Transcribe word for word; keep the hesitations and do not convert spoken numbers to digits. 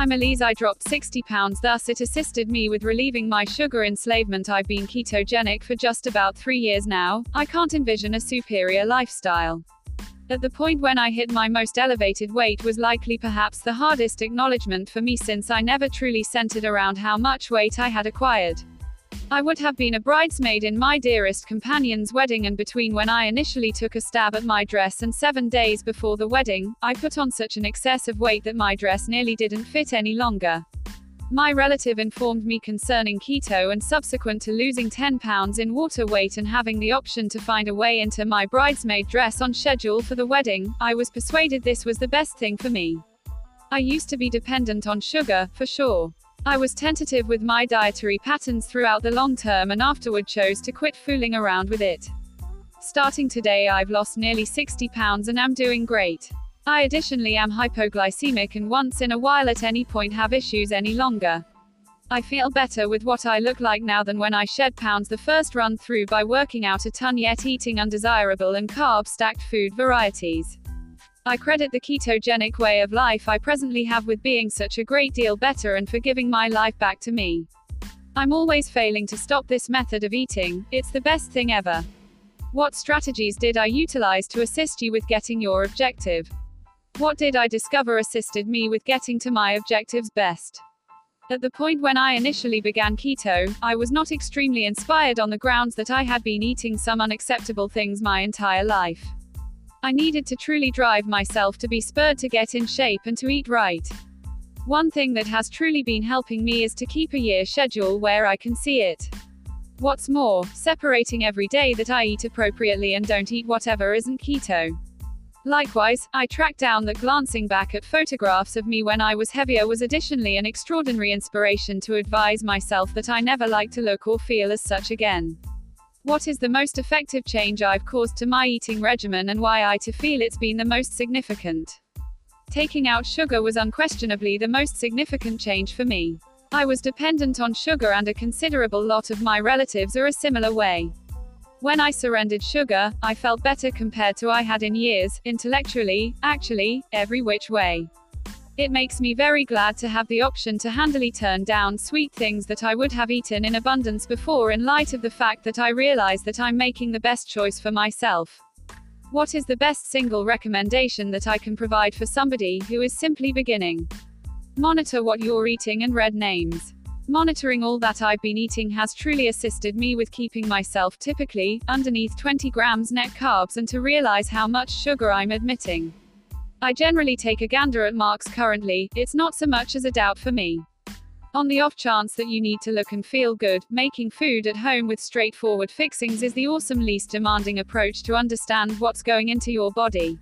time Elise I dropped sixty pounds, thus it assisted me with relieving my sugar enslavement. I've been ketogenic for just about three years now. I can't envision a superior lifestyle. At the point when I hit my most elevated weight was likely perhaps the hardest acknowledgement for me, since I never truly centered around how much weight I had acquired. I would have been a bridesmaid in my dearest companion's wedding, and between when I initially took a stab at my dress and seven days before the wedding, I put on such an excess of weight that my dress nearly didn't fit any longer. My relative informed me concerning keto, and subsequent to losing ten pounds in water weight and having the option to find a way into my bridesmaid dress on schedule for the wedding, I was persuaded this was the best thing for me. I used to be dependent on sugar, for sure. I was tentative with my dietary patterns throughout the long term and afterward chose to quit fooling around with it. Starting today, I've lost nearly sixty pounds and am doing great. I additionally am hypoglycemic and once in a while at any point have issues any longer. I feel better with what I look like now than when I shed pounds the first run through by working out a ton yet eating undesirable and carb-stacked food varieties. I credit the ketogenic way of life I presently have with being such a great deal better and for giving my life back to me. I'm always failing to stop this method of eating. It's the best thing ever. What strategies did I utilize to assist you with getting your objective? What did I discover assisted me with getting to my objectives best? At the point when I initially began keto, I was not extremely inspired on the grounds that I had been eating some unacceptable things my entire life. I needed to truly drive myself to be spurred to get in shape and to eat right. One thing that has truly been helping me is to keep a year schedule where I can see it. What's more, separating every day that I eat appropriately and don't eat whatever isn't keto. Likewise, I tracked down that glancing back at photographs of me when I was heavier was additionally an extraordinary inspiration to advise myself that I never like to look or feel as such again. What is the most effective change I've caused to my eating regimen, and why I to feel it's been the most significant? Taking out sugar was unquestionably the most significant change for me. I was dependent on sugar, and a considerable lot of my relatives are a similar way. When I surrendered sugar, I felt better compared to I had in years, intellectually, actually, every which way. It makes me very glad to have the option to handily turn down sweet things that I would have eaten in abundance before, in light of the fact that I realize that I'm making the best choice for myself. What is the best single recommendation that I can provide for somebody who is simply beginning? Monitor what you're eating and read names. Monitoring all that I've been eating has truly assisted me with keeping myself typically underneath twenty grams net carbs and to realize how much sugar I'm admitting. I generally take a gander at marks currently. It's not so much as a doubt for me. On the off chance that you need to look and feel good, making food at home with straightforward fixings is the awesome least demanding approach to understand what's going into your body.